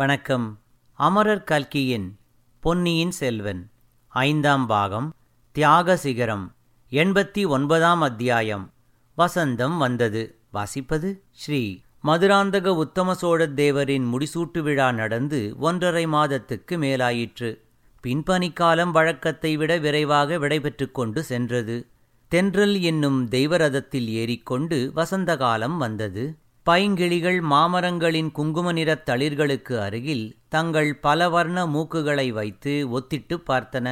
வணக்கம். அமரர் கல்கியின் பொன்னியின் செல்வன் 5ஆம் பாகம் தியாகசிகரம் 89ஆம் அத்தியாயம் வசந்தம் வந்தது. வாசிப்பது ஸ்ரீ மதுராந்தக உத்தமசோழத்தேவரின் முடிசூட்டு விழா நடந்து 1.5 மாதத்துக்கு மேலாயிற்று. பின்பனிக்காலம் வழக்கத்தை விட விரைவாக விடைபெற்று கொண்டு சென்றது. தென்றல் என்னும் தெய்வரதத்தில் ஏறிக்கொண்டு வசந்த காலம் வந்தது. பைங்கிளிகள் மாமரங்களின் குங்கும நிறத் தளிர்களுக்கு அருகில் தங்கள் பலவர்ண மூக்குகளை வைத்து ஒத்திட்டு பார்த்தன.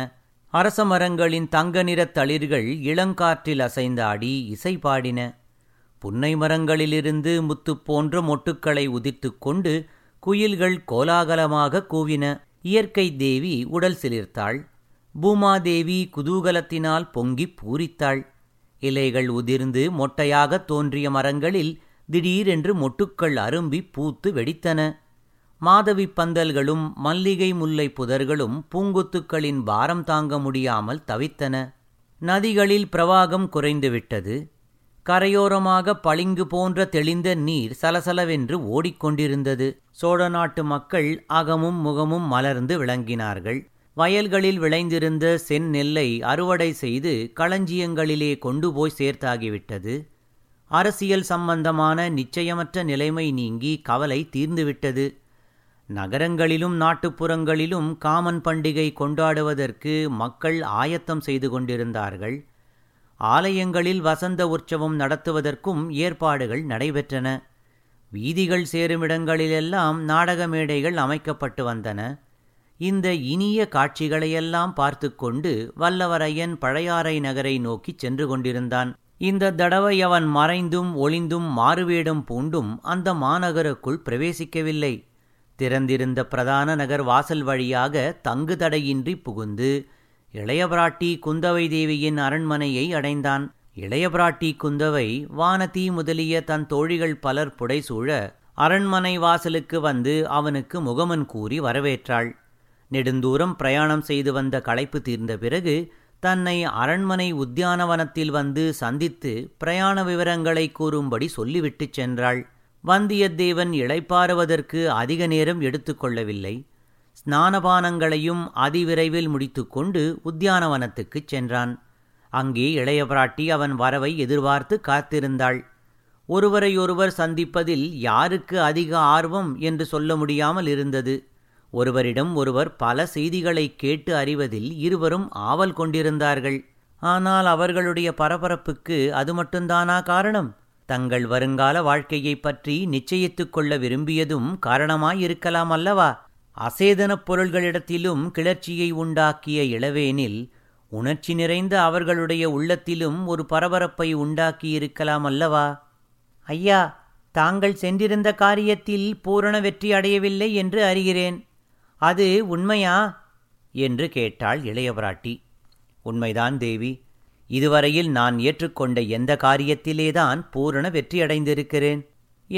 அரச மரங்களின் தங்க நிறத் தளிர்கள் இளங்காற்றில் அசைந்தாடி இசை பாடின. புன்னை மரங்களிலிருந்து முத்து போன்ற மொட்டுக்களை உதிர்த்து கொண்டு குயில்கள் கோலாகலமாக கூவின. இயற்கை தேவி உடல் சிலிர்த்தாள். பூமாதேவி குதூகலத்தினால் பொங்கி பூரித்தாள். இலைகள் உதிர்ந்து மொட்டையாக தோன்றிய மரங்களில் திடீரென்று மொட்டுக்கள் அரும்பி பூத்து வெடித்தன. மாதவி பந்தல்களும் மல்லிகை முல்லை புதர்களும் பூங்குத்துக்களின் பாரம் தாங்க முடியாமல் தவித்தன. நதிகளில் பிரவாகம் குறைந்துவிட்டது. கரையோரமாக பளிங்கு போன்ற தெளிந்த நீர் சலசலவென்று ஓடிக்கொண்டிருந்தது. சோழ நாட்டு மக்கள் அகமும் முகமும் மலர்ந்து விளங்கினார்கள். வயல்களில் விளைந்திருந்த செந்நெல்லை அறுவடை செய்து களஞ்சியங்களிலே கொண்டு போய் சேர்த்தாகிவிட்டது. அரசியல் சம்பந்தமான நிச்சயமற்ற நிலைமை நீங்கி கவலை தீர்ந்துவிட்டது. நகரங்களிலும் நாட்டுப்புறங்களிலும் காமன் பண்டிகை கொண்டாடுவதற்கு மக்கள் ஆயத்தம் செய்து கொண்டிருந்தார்கள். ஆலயங்களில் வசந்த உற்சவம் நடத்துவதற்கும் ஏற்பாடுகள் நடைபெற்றன. வீதிகள் சேருமிடங்களிலெல்லாம் நாடக மேடைகள் அமைக்கப்பட்டு வந்தன. இந்த இனிய காட்சிகளையெல்லாம் பார்த்து கொண்டு வல்லவரையன் பழையாறை நகரை நோக்கி சென்று கொண்டிருந்தான். இந்த தடவை அவன் மறைந்தும் ஒளிந்தும் மாறுவேடம் பூண்டும் அந்த மாநகருக்குள் பிரவேசிக்கவில்லை. திறந்திருந்த பிரதான நகர் வாசல் வழியாக தங்கு தடையின்றி புகுந்து இளையபிராட்டி குந்தவை தேவியின் அரண்மனையை அடைந்தான். இளையபிராட்டி குந்தவை, வானதீ முதலிய தன் தோழிகள் பலர் புடைசூழ அரண்மனை வாசலுக்கு வந்து அவனுக்கு முகமன் கூறி வரவேற்றாள். நெடுந்தூரம் பிரயாணம் செய்து வந்த களைப்பு தீர்ந்த பிறகு தன்னை அரண்மனை உத்தியானவனத்தில் வந்து சந்தித்து பிரயாண விவரங்களை கூறும்படி சொல்லிவிட்டு சென்றாள். வந்தியத்தேவன் இளைப்பாறுவதற்கு அதிக நேரம் எடுத்துக்கொள்ளவில்லை. ஸ்நானபானங்களையும் அதிவிரைவில் முடித்து கொண்டு உத்தியானவனத்துக்குச் சென்றான். அங்கே இளையபிராட்டி அவன் வரவை எதிர்பார்த்து காத்திருந்தாள். ஒருவரையொருவர் சந்திப்பதில் யாருக்கு அதிக ஆர்வம் என்று சொல்ல முடியாமல் இருந்தது. ஒருவரிடம் ஒருவர் பல செய்திகளை கேட்டு அறிவதில் இருவரும் ஆவல் கொண்டிருந்தார்கள். ஆனால் அவர்களுடைய பரபரப்புக்கு அது மட்டும்தானா காரணம்? தங்கள் வருங்கால வாழ்க்கையை பற்றி நிச்சயித்து கொள்ள விரும்பியதும் காரணமாயிருக்கலாம் அல்லவா? அசேதனப் பொருள்களிடத்திலும் கிளர்ச்சியை உண்டாக்கிய இளவேனில் உணர்ச்சி நிறைந்த அவர்களுடைய உள்ளத்திலும் ஒரு பரபரப்பை உண்டாக்கியிருக்கலாம் அல்லவா? ஐயா, தாங்கள் சென்றிருந்த காரியத்தில் பூரண வெற்றி அடையவில்லை என்று அறிகிறேன். அது உண்மையா என்று கேட்டாள் இளையபிராட்டி. உண்மைதான் தேவி. இதுவரையில் நான் ஏற்றுக்கொண்ட எந்த காரியத்திலேதான் பூரண வெற்றியடைந்திருக்கிறேன்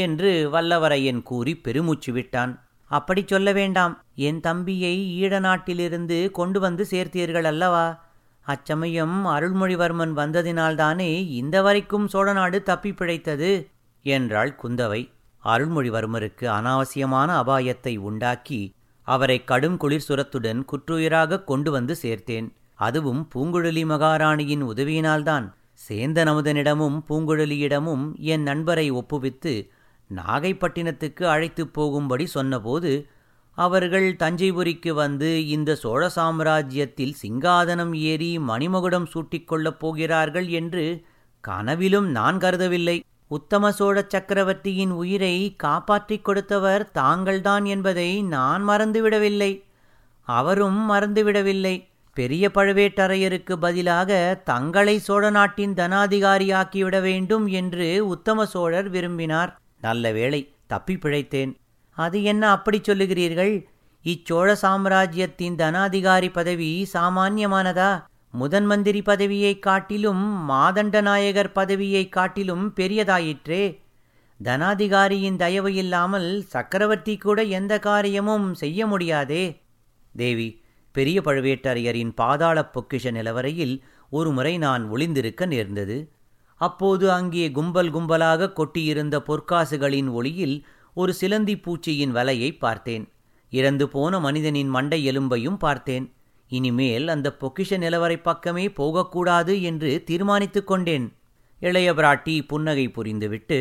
என்று வல்லவரையன் கூறி பெருமூச்சு விட்டான். அப்படி சொல்ல வேண்டாம். என் தம்பியை ஈழ நாட்டிலிருந்து கொண்டு வந்து சேர்த்தீர்கள் அல்லவா? அச்சமயம் அருள்மொழிவர்மன் வந்ததினால்தானே இந்த வரைக்கும் சோழ நாடு தப்பி பிழைத்தது என்றாள் குந்தவை. அருள்மொழிவர்மருக்கு அனாவசியமான அபாயத்தை உண்டாக்கி அவரை கடும் குளிர் சுரத்துடன் குற்றுயிராக கொண்டு வந்து சேர்த்தேன். அதுவும் பூங்குழலி மகாராணியின் உதவியினால்தான். சேந்தநமுதனிடமும் பூங்குழலியிடமும் என் நண்பரை ஒப்புவித்து நாகைப்பட்டினத்துக்கு அழைத்து போகும்படி சொன்னபோது அவர்கள் தஞ்சைபுரிக்கு வந்து இந்த சோழ சாம்ராஜ்யத்தில் சிங்காதனம் ஏறி மணிமகுடம் சூட்டிக்கொள்ளப் போகிறார்கள் என்று கனவிலும் நான் கருதவில்லை. உத்தம சோழ சக்கரவர்த்தியின் உயிரை காப்பாற்றிக் கொடுத்தவர் தாங்கள்தான் என்பதை நான் மறந்துவிடவில்லை. அவரும் மறந்துவிடவில்லை. பெரிய பழுவேட்டரையருக்கு பதிலாக தங்களை சோழ நாட்டின் தனாதிகாரியாக்கிவிட வேண்டும் என்று உத்தம சோழர் விரும்பினார். நல்ல வேளை, தப்பி பிழைத்தேன். அது என்ன அப்படி சொல்லுகிறீர்கள்? இச்சோழ சாம்ராஜ்யத்தின் தனாதிகாரி பதவி சாமான்யமானதா? முதன் மந்திரி பதவியை காட்டிலும் மாதண்ட நாயகர் பதவியை காட்டிலும் பெரியதாயிற்றே. தனாதிகாரியின் தயவு இல்லாமல் சக்கரவர்த்தி கூட எந்த காரியமும் செய்ய முடியாதே. தேவி, பெரிய பழுவேட்டரையரின் பாதாள பொக்கிஷ நிலவரையில் ஒருமுறை நான் ஒளிந்திருக்க நேர்ந்தது. அப்போது அங்கே கும்பல் கும்பலாக கொட்டியிருந்த பொற்காசுகளின் ஒளியில் ஒரு சிலந்தி பூச்சியின் வலையை பார்த்தேன். இறந்து போன மனிதனின் மண்டை எலும்பையும் பார்த்தேன். இனிமேல் அந்த பொக்கிஷ நிலவரை பக்கமே போகக்கூடாது என்று தீர்மானித்து கொண்டேன். இளைய பிராட்டி புன்னகை புரிந்துவிட்டு,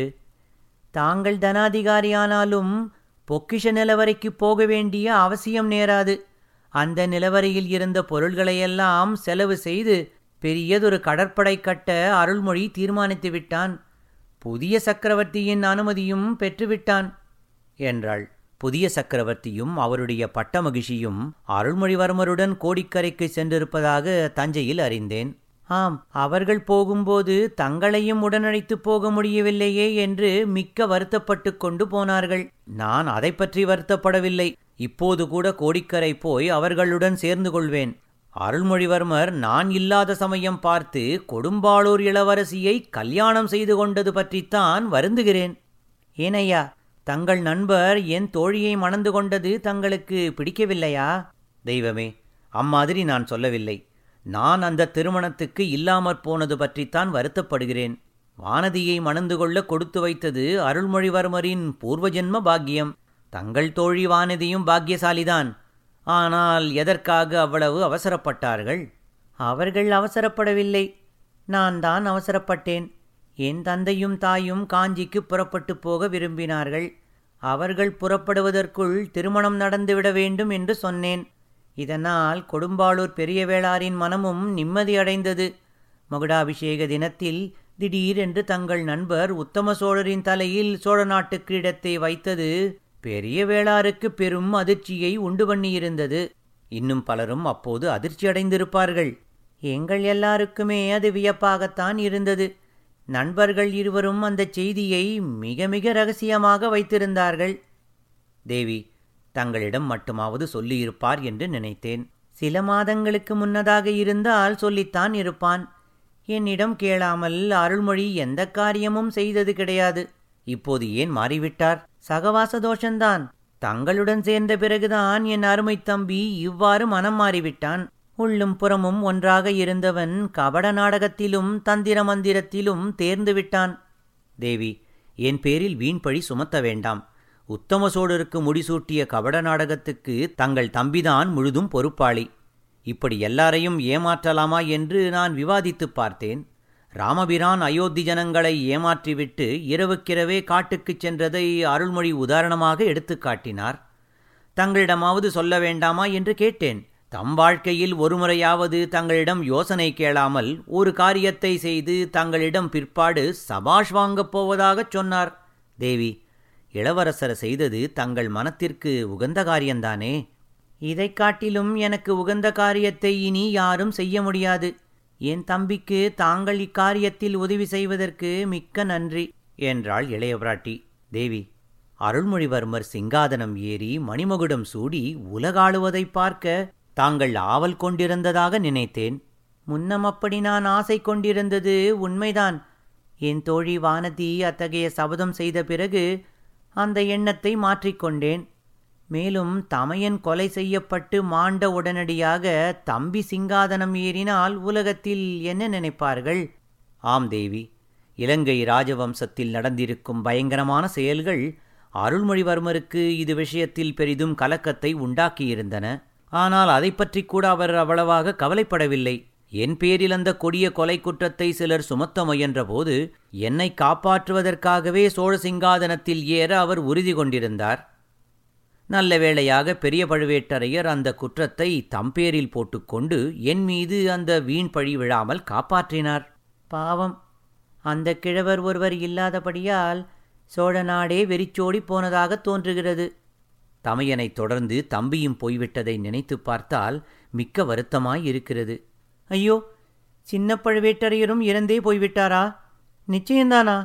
தாங்கள் தனாதிகாரியானாலும் பொக்கிஷ நிலவரைக்கு போக வேண்டிய அவசியம் நேராது. அந்த நிலவரையில் இருந்த பொருள்களையெல்லாம் செலவு செய்து பெரியதொரு கடற்படை கட்ட அருள்மொழி தீர்மானித்து விட்டான். புதிய சக்கரவர்த்தியின் அனுமதியும் பெற்றுவிட்டான் என்றாள். புதிய சக்கரவர்த்தியும் அவருடைய பட்ட மகிழ்ச்சியும் அருள்மொழிவர்மருடன் கோடிக்கரைக்கு சென்றிருப்பதாக தஞ்சையில் அறிந்தேன். ஆம், அவர்கள் போகும்போது தங்களையும் உடனழைத்து போக முடியவில்லையே என்று மிக்க வருத்தப்பட்டு கொண்டு போனார்கள். நான் அதை பற்றி வருத்தப்படவில்லை. இப்போது கூட கோடிக்கரை போய் அவர்களுடன் சேர்ந்து கொள்வேன். அருள்மொழிவர்மர் நான் இல்லாத சமயம் பார்த்து கொடும்பாளூர் இளவரசியை கல்யாணம் செய்து கொண்டது பற்றித்தான் வருந்துகிறேன். ஏனையா, தங்கள் நண்பர் என் தோழியை மணந்து கொண்டது தங்களுக்கு பிடிக்கவில்லையா? தெய்வமே, அம்மாதிரி நான் சொல்லவில்லை. நான் அந்த திருமணத்துக்கு இல்லாமற் போனது பற்றித்தான் வருத்தப்படுகிறேன். வானதியை மணந்து கொள்ள கொடுத்து வைத்தது அருள்மொழிவர்மரின் பூர்வஜென்ம பாக்கியம். தங்கள் தோழி வானதியும் பாக்கியசாலிதான். ஆனால் எதற்காக அவ்வளவு அவசரப்பட்டார்கள்? அவர்கள் அவசரப்படவில்லை, நான் தான் அவசரப்பட்டேன். என் தந்தையும் தாயும் காஞ்சிக்கு புறப்பட்டு போக விரும்பினார்கள். அவர்கள் புறப்படுவதற்குள் திருமணம் நடந்துவிட வேண்டும் என்று சொன்னேன். இதனால் கொடும்பாளூர் பெரிய வேளாரின் மனமும் நிம்மதியடைந்தது. மகுடாபிஷேக தினத்தில் திடீரென்று தங்கள் நண்பர் உத்தம சோழரின் தலையில் சோழ நாட்டு கிரீடத்தை வைத்தது பெரிய வேளாருக்கு பெரும் அதிர்ச்சியை உண்டு பண்ணியிருந்தது. இன்னும் பலரும் அப்போது அதிர்ச்சியடைந்திருப்பார்கள். எங்கள் எல்லாருக்குமே அது வியப்பாகத்தான் இருந்தது. நண்பர்கள் இருவரும் அந்த செய்தியை மிக மிக ரகசியமாக வைத்திருந்தார்கள். தேவி, தங்களிடம் மட்டுமாவது சொல்லியிருப்பார் என்று நினைத்தேன். சில மாதங்களுக்கு முன்னதாக இருந்தால் சொல்லித்தான் இருப்பான். என்னிடம் கேளாமல் அருள்மொழி எந்த காரியமும் செய்தது கிடையாது. இப்போது ஏன் மாறிவிட்டார்? சகவாச தோஷந்தான். தங்களுடன் சேர்ந்த பிறகுதான் என் அருமை தம்பி இவ்வாறு மனம் மாறிவிட்டான். உள்ளும் புறமும் ஒன்றாக இருந்தவன் கபட நாடகத்திலும் தந்திர மந்திரத்திலும் தேர்ந்து விட்டான். தேவி, என் பேரில் வீண்பழி சுமத்த வேண்டாம். உத்தம சோழருக்கு முடிசூட்டிய கபட நாடகத்துக்கு தங்கள் தம்பிதான் முழுதும் பொறுப்பாளி. இப்படி எல்லாரையும் ஏமாற்றலாமா என்று நான் விவாதித்து பார்த்தேன். ராமபிரான் அயோத்தி ஜனங்களை ஏமாற்றிவிட்டு இரவுக்கிரவே காட்டுக்குச் சென்றதை அருள்மொழி உதாரணமாக எடுத்துக்காட்டினார். தங்களிடமாவது சொல்ல வேண்டாமா என்று கேட்டேன். தம் வாழ்க்கையில் ஒருமுறையாவது தங்களிடம் யோசனை கேளாமல் ஒரு காரியத்தை செய்து தங்களிடம் பிற்பாடு சபாஷ் வாங்கப் போவதாகச் சொன்னார். தேவி, இளவரசர் செய்தது தங்கள் மனத்திற்கு உகந்த காரியந்தானே? இதைக் காட்டிலும் எனக்கு உகந்த காரியத்தை இனி யாரும் செய்ய முடியாது. என் தம்பிக்கு தாங்கள் இக்காரியத்தில் உதவி செய்வதற்கு மிக்க நன்றி என்றாள் இளைய பிராட்டி. தேவி, அருள்மொழிவர்மர் சிங்காதனம் ஏறி மணிமகுடம் சூடி உலகாளுவதை பார்க்க தாங்கள் ஆவல் கொண்டிருந்ததாக நினைத்தேன். முன்னம் அப்படி நான் ஆசை கொண்டிருந்தது உண்மைதான். என் தோழி வானதி அத்தகைய சபதம் செய்த பிறகு அந்த எண்ணத்தை மாற்றிக்கொண்டேன். மேலும் தமையன் கொலை செய்யப்பட்டு மாண்ட உடனடியாக தம்பி சிங்காதனம் ஏறினால் உலகத்தில் என்ன நினைப்பார்கள்? ஆம் தேவி, இலங்கை ராஜவம்சத்தில் நடந்திருக்கும் பயங்கரமான செயல்கள் அருள்மொழிவர்மருக்கு இது விஷயத்தில் பெரிதும் கலக்கத்தை உண்டாக்கியிருந்தன. ஆனால் அதை பற்றி கூட அவர் அவ்வளவாக கவலைப்படவில்லை. என் பேரில் அந்த கொடிய கொலை குற்றத்தை சிலர் சுமத்த முயன்றபோது என்னை காப்பாற்றுவதற்காகவே சோழ சிங்காதனத்தில் ஏற அவர் உறுதி கொண்டிருந்தார். நல்ல வேளையாக பெரிய பழுவேட்டரையர் அந்த குற்றத்தை தம்பேரில் போட்டுக்கொண்டு என் மீது அந்த வீண் பழி விழாமல் காப்பாற்றினார். பாவம், அந்த கிழவர் ஒருவர் இல்லாதபடியால் சோழ நாடே வெறிச்சோடி போனதாக தோன்றுகிறது. தமையனைத் தொடர்ந்து தம்பியும் போய்விட்டதை நினைத்து பார்த்தால் மிக்க வருத்தமாயிருக்கிறது. ஐயோ, சின்ன பழுவேட்டரையரும் இறந்தே போய்விட்டாரா? நிச்சயந்தானா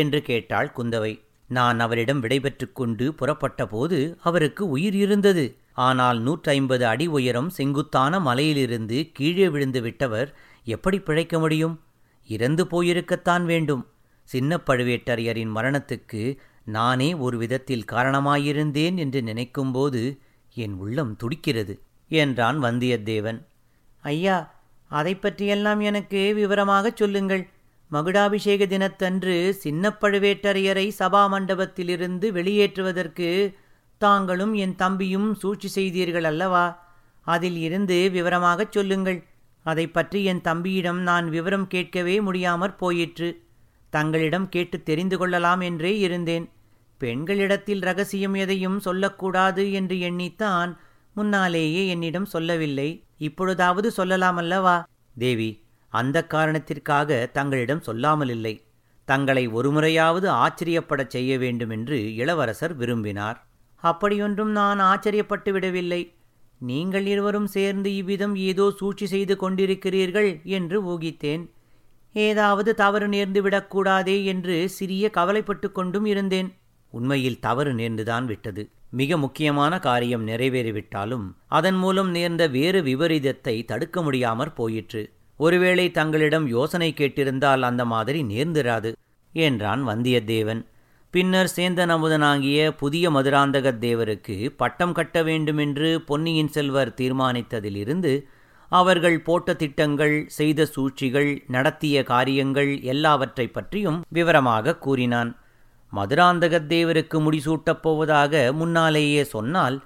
என்று கேட்டாள் குந்தவை. நான் அவரிடம் விடைபெற்று கொண்டு புறப்பட்ட போது அவருக்கு உயிர் இருந்தது. ஆனால் 150 அடி உயரம் செங்குத்தான மலையிலிருந்து கீழே விழுந்து விட்டவர் எப்படி பிழைக்க முடியும்? இறந்து போயிருக்கத்தான் வேண்டும். சின்ன பழுவேட்டரையரின் மரணத்துக்கு நானே ஒரு விதத்தில் காரணமாயிருந்தேன் என்று நினைக்கும்போது என் உள்ளம் துடிக்கிறது என்றான் வந்தியத்தேவன். ஐயா, அதை பற்றியெல்லாம் எனக்கு விவரமாகச் சொல்லுங்கள். மகுடாபிஷேக தினத்தன்று சின்ன பழுவேட்டரையரை சபா மண்டபத்திலிருந்து வெளியேற்றுவதற்கு தாங்களும் என் தம்பியும் சூழ்ச்சி செய்தீர்கள் அல்லவா? அதில் இருந்து விவரமாகச் சொல்லுங்கள். அதை பற்றி என் தம்பியிடம் நான் விவரம் கேட்கவே முடியாமற் போயிற்று. தங்களிடம் கேட்டு தெரிந்து கொள்ளலாம் என்றே இருந்தேன். பெண்களிடத்தில் ரகசியம் எதையும் சொல்லக்கூடாது என்று எண்ணித்தான் முன்னாலேயே என்னிடம் சொல்லவில்லை. இப்பொழுதாவது சொல்லலாமல்லவா? தேவி, அந்த காரணத்திற்காக தங்களிடம் சொல்லாமலில்லை. தங்களை ஒருமுறையாவது ஆச்சரியப்படச் செய்ய வேண்டுமென்று இளவரசர் விரும்பினார். அப்படியொன்றும் நான் ஆச்சரியப்பட்டு விடவில்லை. நீங்கள் இருவரும் சேர்ந்து இவ்விதம் ஏதோ சூழ்ச்சி செய்து கொண்டிருக்கிறீர்கள் என்று ஊகித்தேன். ஏதாவது தவறு நேர்ந்துவிடக்கூடாதே என்று சிறிய கவலைப்பட்டு கொண்டும் இருந்தேன். உண்மையில் தவறு நேர்ந்துதான் விட்டது. மிக முக்கியமான காரியம் நிறைவேறிவிட்டாலும் அதன் மூலம் நேர்ந்த வேறு விபரீதத்தை தடுக்க முடியாமற் போயிற்று. ஒருவேளை தங்களிடம் யோசனை கேட்டிருந்தால் அந்த மாதிரி நேர்ந்திராது என்றான் வந்தியத்தேவன். பின்னர் சேந்தநமுதனாகிய புதிய மதுராந்தக தேவருக்கு பட்டம் கட்ட வேண்டுமென்று பொன்னியின் செல்வர் தீர்மானித்ததிலிருந்து அவர்கள் போட்ட திட்டங்கள், செய்த சூழ்ச்சிகள், நடத்திய காரியங்கள் எல்லாவற்றை பற்றியும் விவரமாக கூறினான். மதுராந்தக தேவருக்கு முடிசூட்டப் போவதாக முன்னாலேயே சொன்னால்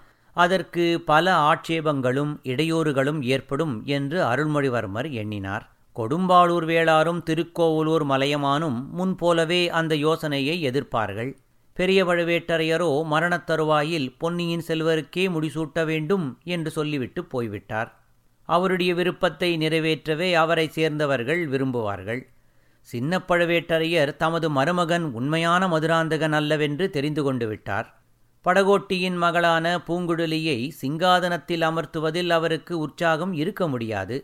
அதற்கு பல ஆட்சேபங்களும் இடையூறுகளும் ஏற்படும் என்று அருள்மொழிவர்மர் எண்ணினார். கொடும்பாளூர் வேளாரும் திருக்கோவலூர் மலையமானும் முன்போலவே அந்த யோசனையை எதிர்ப்பார்கள். பெரிய பழுவேட்டரையரோ மரணத் தருவாயில் பொன்னியின் செல்வருக்கே முடிசூட்ட வேண்டும் என்று சொல்லிவிட்டு போய்விட்டார். அவருடைய விருப்பத்தை நிறைவேற்றவே அவரை சேர்ந்தவர்கள் விரும்புவார்கள். சின்ன பழுவேட்டரையர் தமது மருமகன் உண்மையான மதுராந்தகன் அல்லவென்று தெரிந்து கொண்டு விட்டார். படகோட்டியின் மகளான பூங்குழலியை சிங்காதனத்தில் அமர்த்துவதில் அவருக்கு உற்சாகம் இருக்க முடியாது.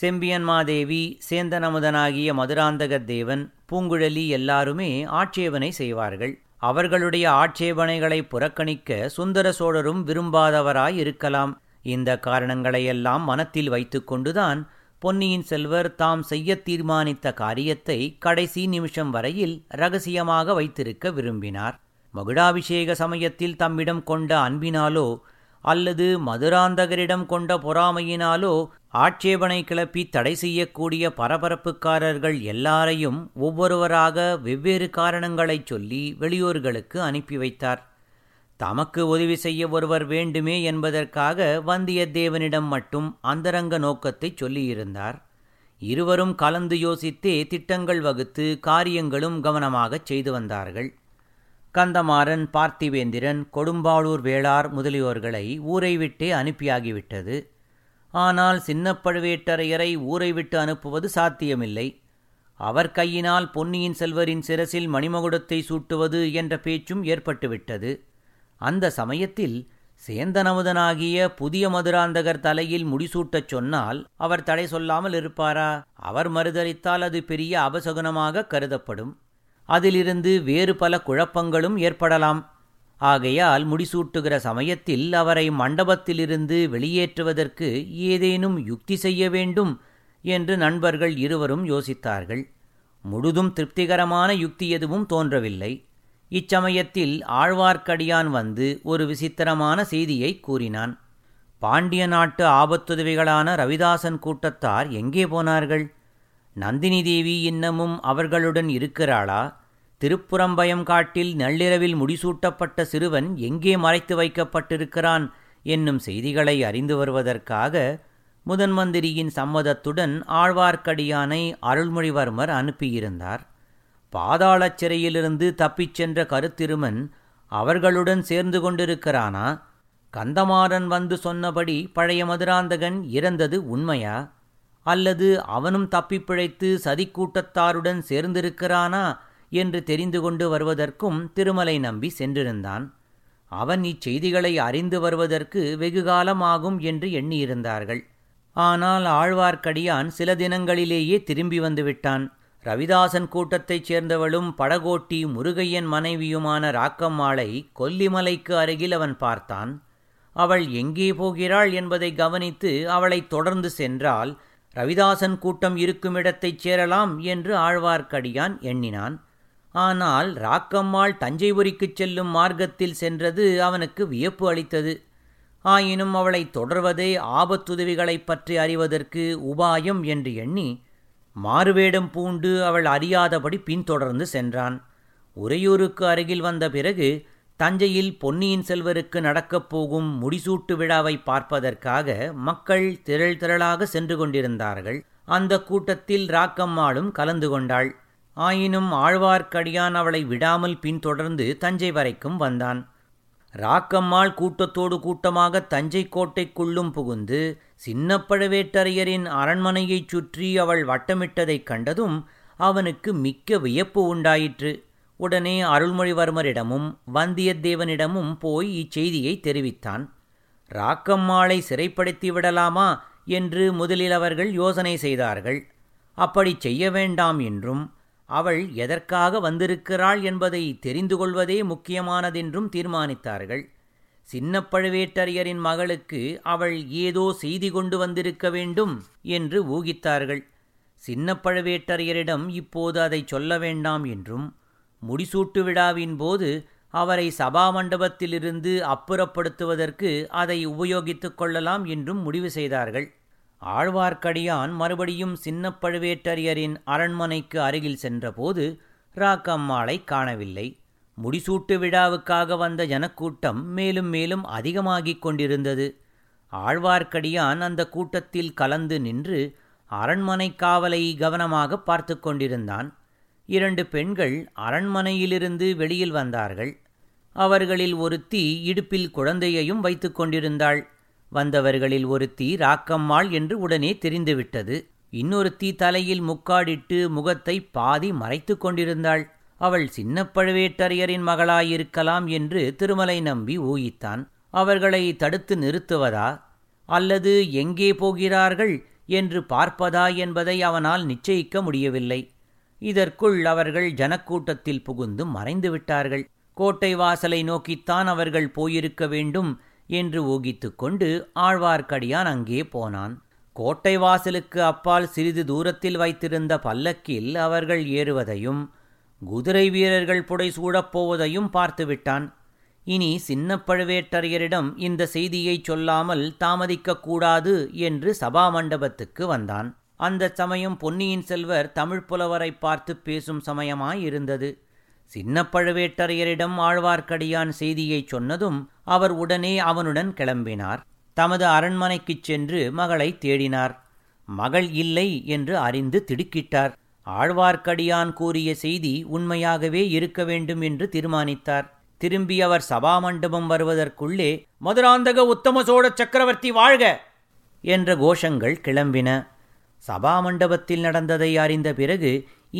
செம்பியன்மாதேவி, சேந்தநமுதனாகிய மதுராந்தக தேவன், பூங்குழலி எல்லாருமே ஆட்சேபனை செய்வார்கள். அவர்களுடைய ஆட்சேபனைகளை புறக்கணிக்க சுந்தர சோழரும் விரும்பாதவராயிருக்கலாம். இந்த காரணங்களையெல்லாம் மனத்தில் வைத்து கொண்டுதான் பொன்னியின் செல்வர் தாம் செய்ய தீர்மானித்த காரியத்தை கடைசி நிமிஷம் வரையில் இரகசியமாக வைத்திருக்க விரும்பினார். மகுடாபிஷேக சமயத்தில் தம்மிடம் கொண்ட அன்பினாலோ அல்லது மதுராந்தகரிடம் கொண்ட பொறாமையினாலோ ஆட்சேபனை கிளப்பி தடை செய்யக்கூடிய பரபரப்புக்காரர்கள் எல்லாரையும் ஒவ்வொருவராக வெவ்வேறு காரணங்களைச் சொல்லி வெளியூர்களுக்கு அனுப்பி வைத்தார். தமக்கு உதவி செய்ய ஒருவர் வேண்டுமே என்பதற்காக வந்தியத்தேவனிடம் மட்டும் அந்தரங்க நோக்கத்தை சொல்லியிருந்தார். இருவரும் கலந்து யோசித்தே திட்டங்கள் வகுத்து காரியங்களும் கவனமாகச் செய்து வந்தார்கள். கந்தமாறன், பார்த்திவேந்திரன், கொடும்பாளூர் வேளார் முதலியோர்களை ஊரை விட்டே அனுப்பியாகிவிட்டது. ஆனால் சின்ன பழுவேட்டரையரை ஊரை விட்டு அனுப்புவது சாத்தியமில்லை. அவர் கையினால் பொன்னியின் செல்வரின் சிரசில் மணிமகுடத்தை சூட்டுவது என்ற பேச்சும் ஏற்பட்டுவிட்டது. அந்த சமயத்தில் சேந்தநமுதனாகிய புதிய மதுராந்தகர் தலையில் முடிசூட்டச் சொன்னால் அவர் தடை சொல்லாமல் இருப்பாரா? அவர் மறுதளித்தால் அது பெரிய அபசகுனமாக கருதப்படும். அதிலிருந்து வேறு பல குழப்பங்களும் ஏற்படலாம். ஆகையால் முடிசூட்டுகிற சமயத்தில் அவரை மண்டபத்திலிருந்து வெளியேற்றுவதற்கு ஏதேனும் யுக்தி செய்ய வேண்டும் என்று நண்பர்கள் இருவரும் யோசித்தார்கள். முழுதும் திருப்திகரமான யுக்தி எதுவும் தோன்றவில்லை. இச்சமயத்தில் ஆழ்வார்க்கடியான் வந்து ஒரு விசித்திரமான செய்தியை கூறினான். பாண்டிய நாட்டு ஆபத்துதவிகளான ரவிதாசன் கூட்டத்தார் எங்கே போனார்கள்? நந்தினி தேவி இன்னமும் அவர்களுடன் இருக்கிறாளா? திருப்புறம்பயம் காட்டில் நள்ளிரவில் முடிசூட்டப்பட்ட சிறுவன் எங்கே மறைத்து வைக்கப்பட்டிருக்கிறான் என்னும் செய்திகளை அறிந்து வருவதற்காக முதன்மந்திரியின் சம்மதத்துடன் ஆழ்வார்க்கடியானை அருள்மொழிவர்மர் அனுப்பியிருந்தார். பாதாள சிறையிலிருந்து தப்பிச் சென்ற கருத்திருமன் அவர்களுடன் சேர்ந்து கொண்டிருக்கிறானா? கந்தமாறன் வந்து சொன்னபடி பழைய மதுராந்தகன் இறந்தது உண்மையா? அல்லது அவனும் தப்பிப்பிழைத்து சதிக்கூட்டத்தாருடன் சேர்ந்திருக்கிறானா என்று தெரிந்து கொண்டு வருவதற்கும் திருமலை நம்பி சென்றிருந்தான். அவன் இச்செய்திகளை அறிந்து வருவதற்கு வெகுகாலமாகும் என்று எண்ணியிருந்தார்கள். ஆனால் ஆழ்வார்க்கடியான் சில தினங்களிலேயே திரும்பி வந்துவிட்டான். ரவிதாசன் கூட்டத்தைச் சேர்ந்தவளும் படகோட்டி முருகையன் மனைவியுமான ராக்கம்மாளை கொல்லிமலைக்கு அருகில் அவன் பார்த்தான். அவள் எங்கே போகிறாள் என்பதை கவனித்து அவளை தொடர்ந்து சென்றால் ரவிதாசன் கூட்டம் இருக்கும் இடத்தைச் சேரலாம் என்று ஆழ்வார்க்கடியான் எண்ணினான். ஆனால் ராக்கம்மாள் தஞ்சைபுரிக்குச் செல்லும் மார்க்கத்தில் சென்றது அவனுக்கு வியப்பு அளித்தது. ஆயினும் அவளை தொடர்வதே ஆபத்துதவிகளைப் பற்றி அறிவதற்கு உபாயம் என்று எண்ணி மாறுவேடம் பூண்டு அவள் அறியாதபடி பின்தொடர்ந்து சென்றான். உறையூருக்கு அருகில் வந்த பிறகு தஞ்சையில் பொன்னியின் செல்வருக்கு நடக்கப் போகும் முடிசூட்டு விழாவை பார்ப்பதற்காக மக்கள் திரள் திரளாக சென்று கொண்டிருந்தார்கள். அந்த கூட்டத்தில் ராக்கம்மாளும் கலந்து கொண்டாள். ஆயினும் ஆழ்வார்க்கடியான் அவளை விடாமல் பின்தொடர்ந்து தஞ்சை வரைக்கும் வந்தான். ராக்கம்மாள் கூட்டத்தோடு கூட்டமாக தஞ்சை கோட்டைக்குள்ளும் புகுந்து சின்ன பழுவேட்டரையரின் அரண்மனையைச் சுற்றி அவள் வட்டமிட்டதைக் கண்டதும் அவனுக்கு மிக்க வியப்பு உண்டாயிற்று. உடனே அருள்மொழிவர்மரிடமும் வந்தியத்தேவனிடமும் போய் இச்செய்தியை தெரிவித்தான். ராக்கம்மாளை சிறைப்படுத்தி விடலாமா என்று முதலில் அவர்கள் யோசனை செய்தார்கள். அப்படி செய்ய வேண்டாம் என்றும் அவள் எதற்காக வந்திருக்கிறாள் என்பதை தெரிந்து கொள்வதே முக்கியமானதென்றும் தீர்மானித்தார்கள். சின்ன பழுவேட்டரையரின் மகளுக்கு அவள் ஏதோ செய்தி கொண்டு வந்திருக்க வேண்டும் என்று ஊகித்தார்கள். சின்ன பழுவேட்டரையரிடம் இப்போது அதை சொல்ல வேண்டாம் என்றும் முடிசூட்டு விழாவின் போது அவரை சபா மண்டபத்திலிருந்து அப்புறப்படுத்துவதற்கு அதை உபயோகித்துக் கொள்ளலாம் என்றும் முடிவு செய்தார்கள். ஆழ்வார்க்கடியான் மறுபடியும் சின்ன பழுவேட்டரையரின் அரண்மனைக்கு அருகில் சென்றபோது ராக்கம்மாளை காணவில்லை. முடிசூட்டு விழாவுக்காக வந்த ஜனக்கூட்டம் மேலும் மேலும் அதிகமாகிக் கொண்டிருந்தது. ஆழ்வார்க்கடியான் அந்த கூட்டத்தில் கலந்து நின்று அரண்மனை காவலை கவனமாக பார்த்து கொண்டிருந்தான். இரண்டு பெண்கள் அரண்மனையிலிருந்து வெளியில் வந்தார்கள். அவர்களில் ஒருத்தி இடுப்பில் குழந்தையையும் வைத்து கொண்டிருந்தாள். வந்தவர்களில் ஒருத்தி ராக்கம்மாள் என்று உடனே தெரிந்துவிட்டது. இன்னொருத்தி தலையில் முக்காடிட்டு முகத்தை பாதி மறைத்து கொண்டிருந்தாள். அவள் சின்ன பழுவேட்டரையரின் மகளாயிருக்கலாம் என்று திருமலை நம்பி ஊகித்தான். அவர்களை தடுத்து நிறுத்துவதா அல்லது எங்கே போகிறார்கள் என்று பார்ப்பதா என்பதை அவனால் நிச்சயிக்க முடியவில்லை. இதற்குள் அவர்கள் ஜனக்கூட்டத்தில் புகுந்து மறைந்து விட்டார்கள். கோட்டை வாசலை நோக்கித்தான் அவர்கள் போயிருக்க வேண்டும் என்று ஊகித்து கொண்டு ஆழ்வார்க்கடியான் அங்கே போனான். கோட்டை வாசலுக்கு அப்பால் சிறிது தூரத்தில் வைத்திருந்த பல்லக்கில் அவர்கள் ஏறுவதையும் குதிரை வீரர்கள் புடைசூடப் போவதையும் பார்த்துவிட்டான். இனி சின்ன பழுவேட்டரையரிடம் இந்த செய்தியை சொல்லாமல் தாமதிக்கக்கூடாது என்று சபா மண்டபத்துக்கு வந்தான். அந்த சமயம் பொன்னியின் செல்வர் தமிழ் புலவரை பார்த்து பேசும் சமயமாயிருந்தது. சின்ன பழுவேட்டரையரிடம் ஆழ்வார்க்கடியான் செய்தியை சொன்னதும் அவர் உடனே அவனுடன் கிளம்பினார். தமது அரண்மனைக்குச் சென்று மகளை தேடினார். மகள் இல்லை என்று அறிந்து திடுக்கிட்டார். ஆழ்வார்க்கடியான் கூறிய செய்தி உண்மையாகவே இருக்க வேண்டும் என்று தீர்மானித்தார். திரும்பி அவர் சபா மண்டபம் வருவதற்குள்ளே மதுராந்தக உத்தமசோழ சக்கரவர்த்தி வாழ்க என்ற கோஷங்கள் கிளம்பின. சபா மண்டபத்தில் நடந்ததை அறிந்த பிறகு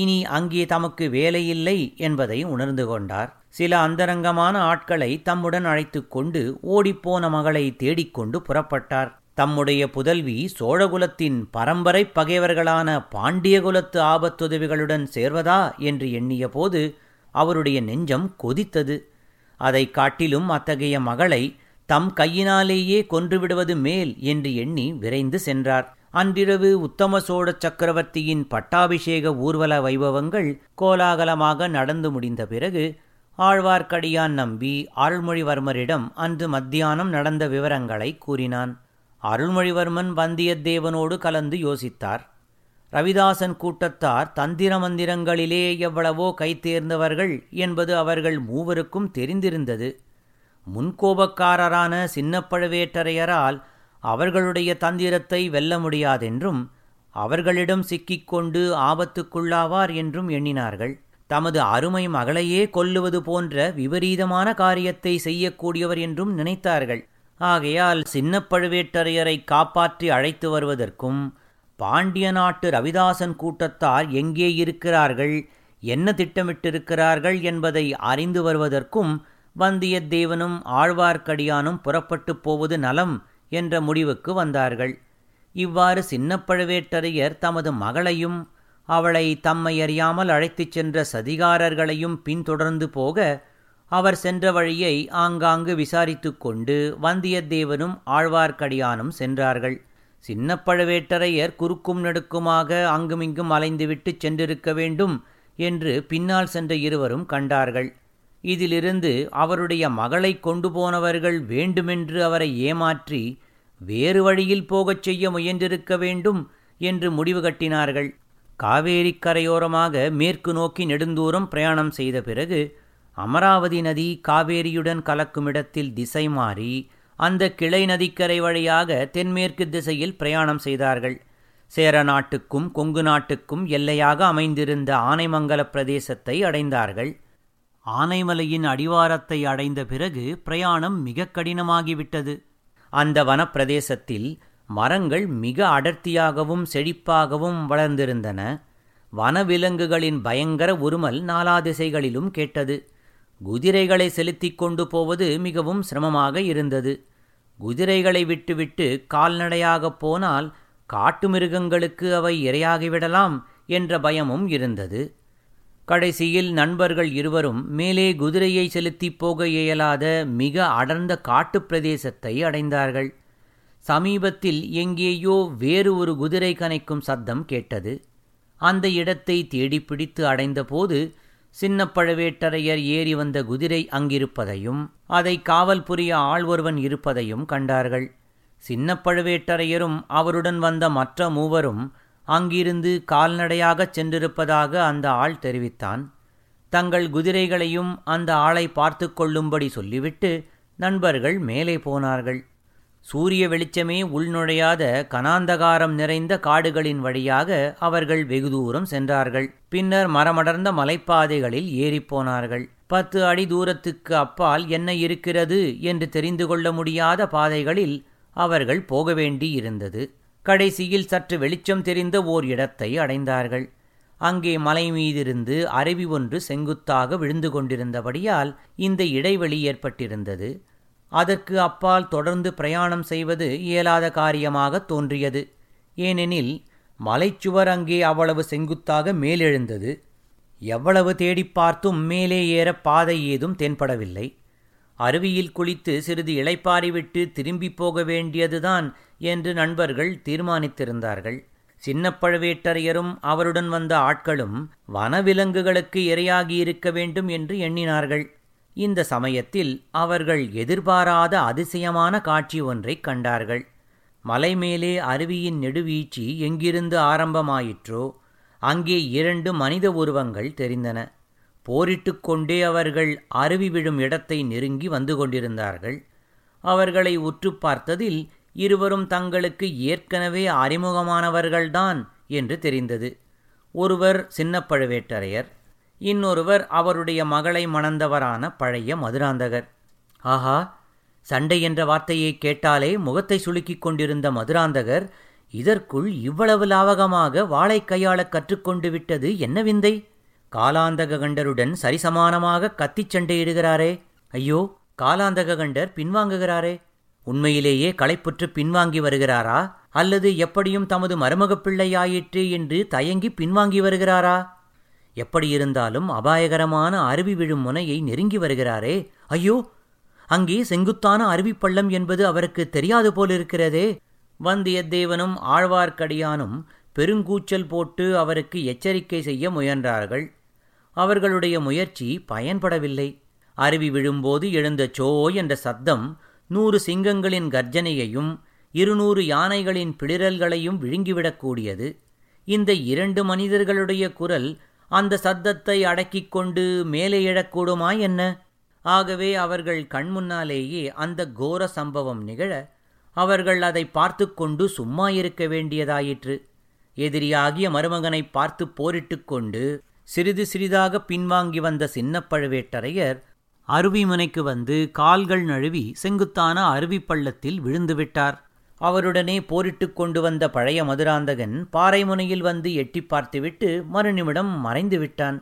இனி அங்கே தமக்கு வேலையில்லை என்பதை உணர்ந்து கொண்டார். சில அந்தரங்கமான ஆட்களை தம்முடன் அழைத்து கொண்டு ஓடிப்போன மகளை தேடிக்கொண்டு புறப்பட்டார். தம்முடைய புதல்வி சோழகுலத்தின் பரம்பரை பகைவர்களான பாண்டியகுலத்து ஆபத்துதவிகளுடன் சேர்வதா என்று எண்ணிய போது அவருடைய நெஞ்சம் கொதித்தது. அதை காட்டிலும் அத்தகைய மகளை தம் கையினாலேயே கொன்றுவிடுவது மேல் என்று எண்ணி விரைந்து சென்றார். அன்றிரவு உத்தம சோழ சக்கரவர்த்தியின் பட்டாபிஷேக ஊர்வல வைபவங்கள் கோலாகலமாக நடந்து முடிந்த பிறகு ஆழ்வார்க்கடியான் நம்பி அருள்மொழிவர்மரிடம் அன்று மத்தியானம் நடந்த விவரங்களை கூறினான். அருள்மொழிவர்மன் வந்தியத்தேவனோடு கலந்து யோசித்தார். ரவிதாசன் கூட்டத்தார் தந்திர மந்திரங்களிலே எவ்வளவோ கைத்தேர்ந்தவர்கள் என்பது அவர்கள் மூவருக்கும் தெரிந்திருந்தது. முன்கோபக்காரரான சின்ன பழுவேட்டரையரால் அவர்களுடைய தந்திரத்தை வெல்ல முடியாதென்றும் அவர்களிடம் சிக்கிக்கொண்டு ஆபத்துக்குள்ளாவார் என்றும் எண்ணினார்கள். தமது அருமை மகளையே கொல்லுவது போன்ற விபரீதமான காரியத்தை செய்யக்கூடியவர் என்றும் நினைத்தார்கள். ஆகையால் சின்ன பழுவேட்டரையரை காப்பாற்றி அழைத்து வருவதற்கும் பாண்டிய நாட்டு ரவிதாசன் கூட்டத்தார் எங்கே இருக்கிறார்கள், என்ன திட்டமிட்டிருக்கிறார்கள் என்பதை அறிந்து வருவதற்கும் வந்தியத்தேவனும் ஆழ்வார்க்கடியானும் புறப்பட்டு போவது நலம் என்ற முடிவுக்கு வந்தார்கள். இவ்வாறு சின்ன பழுவேட்டரையர் தமது மகளையும் அவளை தம்மை அறியாமல் அழைத்துச் சென்ற சதிகாரர்களையும் பின்தொடர்ந்து போக அவர் சென்ற வழியை ஆங்காங்கு விசாரித்து கொண்டு வந்தியத்தேவனும் ஆழ்வார்க்கடியானும் சென்றார்கள். சின்ன பழுவேட்டரையர் குறுக்கும் நடுக்குமாக அங்குமிங்கும் அலைந்துவிட்டு சென்றிருக்க வேண்டும் என்று பின்னால் சென்ற இருவரும் கண்டார்கள். இதிலிருந்து அவருடைய மகளை கொண்டு போனவர்கள் வேண்டுமென்று அவரை ஏமாற்றி வேறு வழியில் போகச் செய்ய முயன்றிருக்க வேண்டும் என்று முடிவு கட்டினார்கள். காவேரி கரையோரமாக மேற்கு நோக்கி நெடுந்தூரம் பிரயாணம் செய்த பிறகு அமராவதி நதி காவேரியுடன் கலக்கும் இடத்தில் திசை மாறி அந்த கிளை நதிக்கரை வழியாக தென்மேற்கு திசையில் பிரயாணம் செய்தார்கள். சேர நாட்டுக்கும் கொங்கு நாட்டுக்கும் எல்லையாக அமைந்திருந்த ஆனைமங்கல பிரதேசத்தை அடைந்தார்கள். ஆனைமலையின் அடிவாரத்தை அடைந்த பிறகு பிரயாணம் மிக கடினமாகிவிட்டது. அந்த வனப்பிரதேசத்தில் மரங்கள் மிக அடர்த்தியாகவும் செழிப்பாகவும் வளர்ந்திருந்தன. வனவிலங்குகளின் பயங்கர உருமல் நாலா திசைகளிலும் கேட்டது. குதிரைகளை செலுத்தி கொண்டு போவது மிகவும் சிரமமாக இருந்தது. குதிரைகளை விட்டுவிட்டு கால்நடையாகப் போனால் காட்டு மிருகங்களுக்கு அவை இரையாகிவிடலாம் என்ற பயமும் இருந்தது. கடைசியில் நண்பர்கள் இருவரும் மேலே குதிரையை செலுத்தி போக இயலாத மிக அடர்ந்த காட்டுப் பிரதேசத்தை அடைந்தார்கள். சமீபத்தில் எங்கேயோ வேறு ஒரு குதிரை கனைக்கும் சத்தம் கேட்டது. அந்த இடத்தை தேடிப்பிடித்து அடைந்தபோது சின்ன பழுவேட்டரையர் ஏறி வந்த குதிரை அங்கிருப்பதையும் அதை காவல் புரிய ஆள் ஒருவன் இருப்பதையும் கண்டார்கள். சின்ன பழுவேட்டரையரும் அவருடன் வந்த மற்ற மூவரும் அங்கிருந்து கால்நடையாகச் சென்றிருப்பதாக அந்த ஆள் தெரிவித்தான். தங்கள் குதிரைகளையும் அந்த ஆளை பார்த்து கொள்ளும்படி சொல்லிவிட்டு நண்பர்கள் மேலே போனார்கள். சூரிய வெளிச்சமே உள்நுழையாத கனாந்தகாரம் நிறைந்த காடுகளின் வழியாக அவர்கள் வெகு தூரம் சென்றார்கள். பின்னர் மரமடர்ந்த மலைப்பாதைகளில் ஏறிப்போனார்கள். 10 அடி தூரத்துக்கு அப்பால் என்ன இருக்கிறது என்று தெரிந்து கொள்ள முடியாத பாதைகளில் அவர்கள் போக வேண்டியிருந்தது. கடைசியில் சற்று வெளிச்சம் தெரிந்த ஓர் இடத்தை அடைந்தார்கள். அங்கே மலை மீதிருந்து அருவி ஒன்று செங்குத்தாக விழுந்து கொண்டிருந்தபடியால் இந்த இடைவெளி ஏற்பட்டிருந்தது. அதற்கு அப்பால் தொடர்ந்து பிரயாணம் செய்வது இயலாத காரியமாக தோன்றியது. ஏனெனில் மலைச்சுவர் அங்கே அவ்வளவு செங்குத்தாக மேலெழுந்தது. எவ்வளவு தேடி பார்த்தும் மேலே ஏற பாதை ஏதும் தென்படவில்லை. அருவியில் குளித்து சிறிது இளைப்பாறிவிட்டு திரும்பி போக வேண்டியதுதான் என்று நண்பர்கள் தீர்மானித்திருந்தார்கள். சின்ன பழுவேட்டரையரும் அவருடன் வந்த ஆட்களும் வனவிலங்குகளுக்கு இரையாகி இருக்க வேண்டும் என்று எண்ணினார்கள். இந்த சமயத்தில் அவர்கள் எதிர்பாராத அதிசயமான காட்சி ஒன்றை கண்டார்கள். மலை மேலே அருவியின் நெடுவீழ்ச்சி எங்கிருந்து ஆரம்பமாயிற்றோ அங்கே 2 மனித உருவங்கள் தெரிந்தன. போரிட்டு கொண்டே அவர்கள் அருவி விழும் இடத்தை நெருங்கி வந்து கொண்டிருந்தார்கள். அவர்களை உற்று பார்த்ததில் இருவரும் தங்களுக்கு ஏற்கனவே அறிமுகமானவர்கள்தான் என்று தெரிந்தது. ஒருவர் சின்ன பழுவேட்டரையர், இன்னொருவர் அவருடைய மகளை மணந்தவரான பழைய மதுராந்தகர். ஆஹா, சண்டை என்ற வார்த்தையை கேட்டாலே முகத்தை சுளுக்கிக் கொண்டிருந்த மதுராந்தகர் இதற்குள் இவ்வளவு லாவகமாக வாளை கையாள கற்றுக்கொண்டு விட்டது என்ன விந்தை! காலாந்தக கண்டருடன் சரிசமானமாக கத்திச் சண்டையிடுகிறாரே. ஐயோ, காலாந்தக கண்டர் பின்வாங்குகிறாரே. உண்மையிலேயே களைப்புற்று பின்வாங்கி வருகிறாரா, அல்லது எப்படியும் தமது மருமகப் பிள்ளையாயிற்று என்று தயங்கி பின்வாங்கி வருகிறாரா? எப்படியிருந்தாலும் அபாயகரமான அருவி விழும் முனையை நெருங்கி வருகிறாரே. ஐயோ, அங்கே செங்குத்தான அருவிப்பள்ளம் என்பது அவருக்கு தெரியாது போலிருக்கிறதே. வந்தியத்தேவனும் ஆழ்வார்க்கடியானும் பெருங்கூச்சல் போட்டு அவருக்கு எச்சரிக்கை செய்ய முயன்றார்கள். அவர்களுடைய முயற்சி பயன்படவில்லை. அருவி விழும்போது எழுந்த சோ என்ற சத்தம் 100 சிங்கங்களின் கர்ஜனையையும் 200 யானைகளின் பிளிரல்களையும் விழுங்கிவிடக்கூடியது. இந்த 2 மனிதர்களுடைய குரல் அந்த சத்தத்தை அடக்கிக் கொண்டு மேலே எழக்கூடுமா என்ன? ஆகவே அவர்கள் கண்முன்னாலேயே அந்த கோர சம்பவம் நிகழ அவர்கள் அதை பார்த்து கொண்டு சும்மா இருக்க வேண்டியதாயிற்று. எதிரியாகிய மருமகனை பார்த்து போரிட்டு கொண்டு சிறிது சிறிதாக பின்வாங்கி வந்த சின்ன பழுவேட்டரையர் அருவி முனைக்கு வந்து கால்கள் நழுவி செங்குத்தான அருவி பள்ளத்தில் விழுந்துவிட்டார். அவருடனே போரிட்டு கொண்டு வந்த பழைய மதுராந்தகன் பாறைமுனையில் வந்து எட்டி பார்த்துவிட்டு மறுநிமிடம் மறைந்து விட்டான்.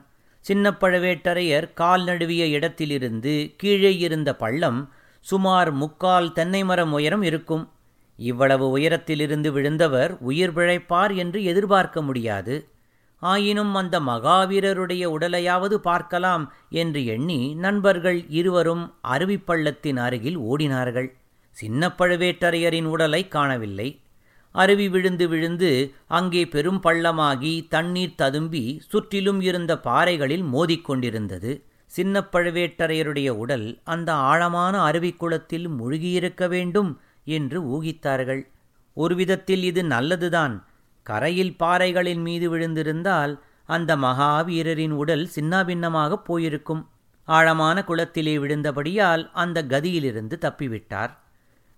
சின்ன பழுவேட்டரையர் கால் நடுவிய இடத்திலிருந்து கீழே இருந்த பள்ளம் சுமார் 3/4 தென்னை மரம் உயரம் இருக்கும். இவ்வளவு உயரத்திலிருந்து விழுந்தவர் உயிர் பிழைப்பார் என்று எதிர்பார்க்க முடியாது. ஆயினும் அந்த மகாவீரருடைய உடலையாவது பார்க்கலாம் என்று எண்ணி நண்பர்கள் இருவரும் அருவிப்பள்ளத்தின் அருகில் ஓடினார்கள். சின்ன பழுவேட்டரையரின் உடலை காணவில்லை. அருவி விழுந்து விழுந்து அங்கே பெரும் பள்ளமாகி தண்ணீர் ததும்பி சுற்றிலும் இருந்த பாறைகளில் மோதிக்கொண்டிருந்தது. சின்ன பழுவேட்டரையருடைய உடல் அந்த ஆழமான அருவிக்குளத்தில் மூழ்கியிருக்க வேண்டும் என்று ஊகித்தார்கள். ஒருவிதத்தில் இது நல்லதுதான். கரையில் பாறைகளின் மீது விழுந்திருந்தால் அந்த மகாவீரரின் உடல் சின்னாபின்னமாக போயிருக்கும். ஆழமான குளத்திலே விழுந்தபடியால் அந்த கதியிலிருந்து தப்பிவிட்டார்.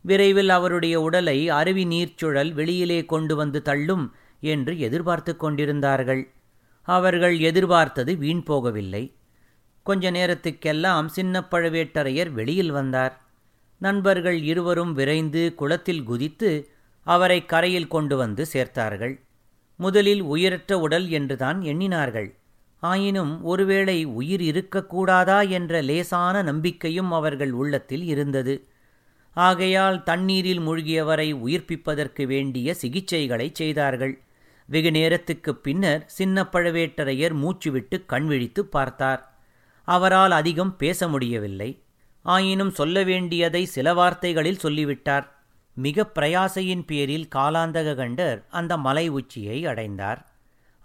விரைவில் அவருடைய உடலை அருவி நீர்ச்சுழல் வெளியிலே கொண்டு வந்து தள்ளும் என்று எதிர்பார்த்து கொண்டிருந்தார்கள். அவர்கள் எதிர்பார்த்தது வீண் போகவில்லை. கொஞ்ச நேரத்துக்கெல்லாம் சின்ன பழுவேட்டரையர் வெளியில் வந்தார். நண்பர்கள் இருவரும் விரைந்து குளத்தில் குதித்து அவரை கரையில் கொண்டு வந்து சேர்த்தார்கள். முதலில் உயிரற்ற உடல் என்றுதான் எண்ணினார்கள். ஆயினும் ஒருவேளை உயிர் இருக்கக்கூடாதா என்ற லேசான நம்பிக்கையும் அவர்கள் உள்ளத்தில் இருந்தது. ஆகையால் தண்ணீரில் மூழ்கியவரை உயிர்ப்பிப்பதற்கு வேண்டிய சிகிச்சைகளை செய்தார்கள். வெகு நேரத்துக்குப் பின்னர் சின்ன பழுவேட்டரையர் மூச்சுவிட்டு கண்விழித்து பார்த்தார். அவரால் அதிகம் பேச முடியவில்லை. ஆயினும் சொல்ல வேண்டியதை சில வார்த்தைகளில் சொல்லிவிட்டார். மிக பிரயாசையின் பேரில் காலாந்தக கண்டர் அந்த மலை உச்சியை அடைந்தார்.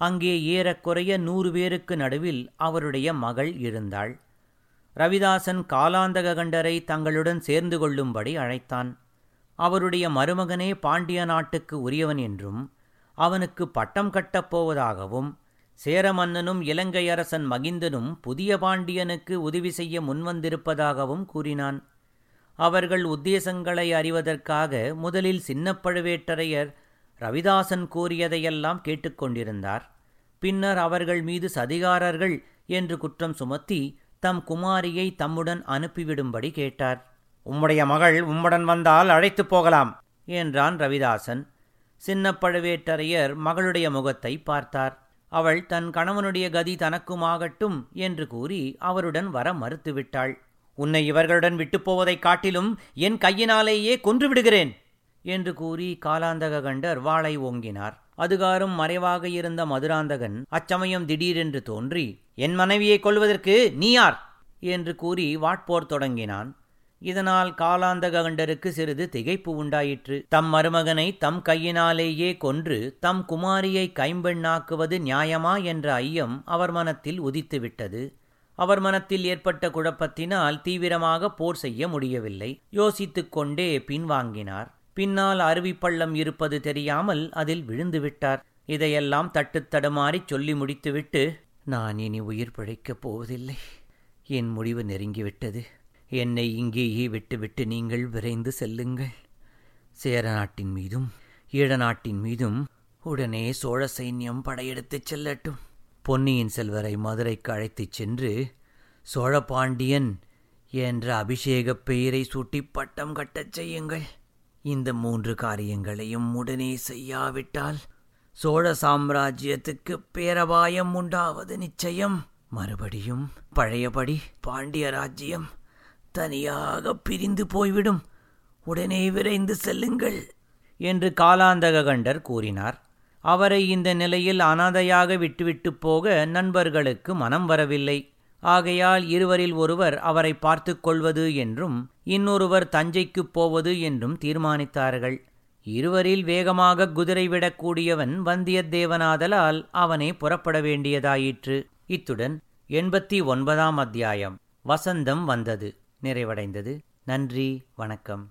அங்கே ஏறக்குறைய 100 பேருக்கு நடுவில் அவருடைய மகள் இருந்தாள். ரவிதாசன் காலாந்தக கண்டரை தங்களுடன் சேர்ந்து கொள்ளும்படி அழைத்தான். அவருடைய மருமகனே பாண்டிய நாட்டுக்கு உரியவன் என்றும் அவனுக்கு பட்டம் கட்டப்போவதாகவும் சேர மன்னனும் இலங்கை அரசன் மகிந்தனும் புதிய பாண்டியனுக்கு உதவி செய்ய முன்வந்திருப்பதாகவும் கூறினான். அவர்கள் உத்தேசங்களை அறிவதற்காக முதலில் சின்ன பழுவேட்டரையர் ரவிதாசன் கூறியதையெல்லாம் கேட்டுக்கொண்டிருந்தார். பின்னர் அவர்கள் மீது சதிகாரர்கள் என்று குற்றம் சுமத்தி தம் குமாரியை தம்முடன் அனுப்பிவிடும்படி கேட்டார். உம்முடைய மகள் உம்முடன் வந்தால் அழைத்து போகலாம் என்றான் ரவிதாசன். சின்ன பழுவேட்டரையர் மகளுடைய முகத்தை பார்த்தார். அவள் தன் கணவனுடைய கதி தனக்குமாகட்டும் என்று கூறி அவருடன் வர மறுத்துவிட்டாள். உன்னை இவர்களுடன் விட்டுப்போவதைக் காட்டிலும் என் கையினாலேயே கொன்றுவிடுகிறேன் என்று கூறி காலாந்தக கண்டர் வாளை ஓங்கினார். அதுகாரும் மறைவாக இருந்த மதுராந்தகன் அச்சமயம் திடீரென்று தோன்றி, என் மனைவியை கொல்வதற்கு நீ யார் என்று கூறி வாட்போர் தொடங்கினான். இதனால் காலாந்தக கண்டருக்கு சிறிது திகைப்பு உண்டாயிற்று. தம் மருமகனை தம் கையினாலேயே கொன்று தம் குமாரியை கைம்பெண்ணாக்குவது நியாயமா என்ற ஐயம் அவர் மனத்தில் உதித்துவிட்டது. அவர் மனத்தில் ஏற்பட்ட குழப்பத்தினால் தீவிரமாக போர் செய்ய முடியவில்லை. யோசித்துக் கொண்டே பின்வாங்கினார். பின்னால் அருவிப்பள்ளம் இருப்பது தெரியாமல் அதில் விழுந்துவிட்டார். இதையெல்லாம் தட்டுத்தடுமாறிச் சொல்லி முடித்துவிட்டு, நான் இனி உயிர் பிழைக்கப் போவதில்லை, என் முடிவு நெருங்கிவிட்டது, என்னை இங்கேயே விட்டுவிட்டு நீங்கள் விரைந்து செல்லுங்கள், சேர நாட்டின் மீதும் ஈழ நாட்டின் மீதும் உடனே சோழ சைன்யம் படையெடுத்துச் செல்லட்டும், பொன்னியின் செல்வரை மதுரைக்கு அழைத்துச் சென்று சோழ பாண்டியன் என்ற அபிஷேகப் பெயரை சூட்டி பட்டம் கட்டச் செய்யுங்கள். இந்த 3 காரியங்களையும் உடனே செய்யாவிட்டால் சோழ சாம்ராஜ்யத்துக்கு பேரபாயம் உண்டாவது நிச்சயம். மறுபடியும் பழையபடி பாண்டிய ராஜ்யம் தனியாக பிரிந்து போய்விடும். உடனே விரைந்து செல்லுங்கள் என்று காலாந்தக கண்டர் கூறினார். அவரை இந்த நிலையில் அனாதையாக விட்டுவிட்டு போக நண்பர்களுக்கு மனம் வரவில்லை. ஆகையால் இருவரில் ஒருவர் அவரை பார்த்து கொள்வது என்றும் இன்னொருவர் தஞ்சைக்குப் போவது என்றும் தீர்மானித்தார்கள். இருவரில் வேகமாக குதிரை விடக்கூடியவன் வந்தியத்தேவனாதலால் அவனை புறப்பட வேண்டியதாயிற்று. இத்துடன் 89ஆம் அத்தியாயம் வசந்தம் வந்தது நிறைவடைந்தது. நன்றி, வணக்கம்.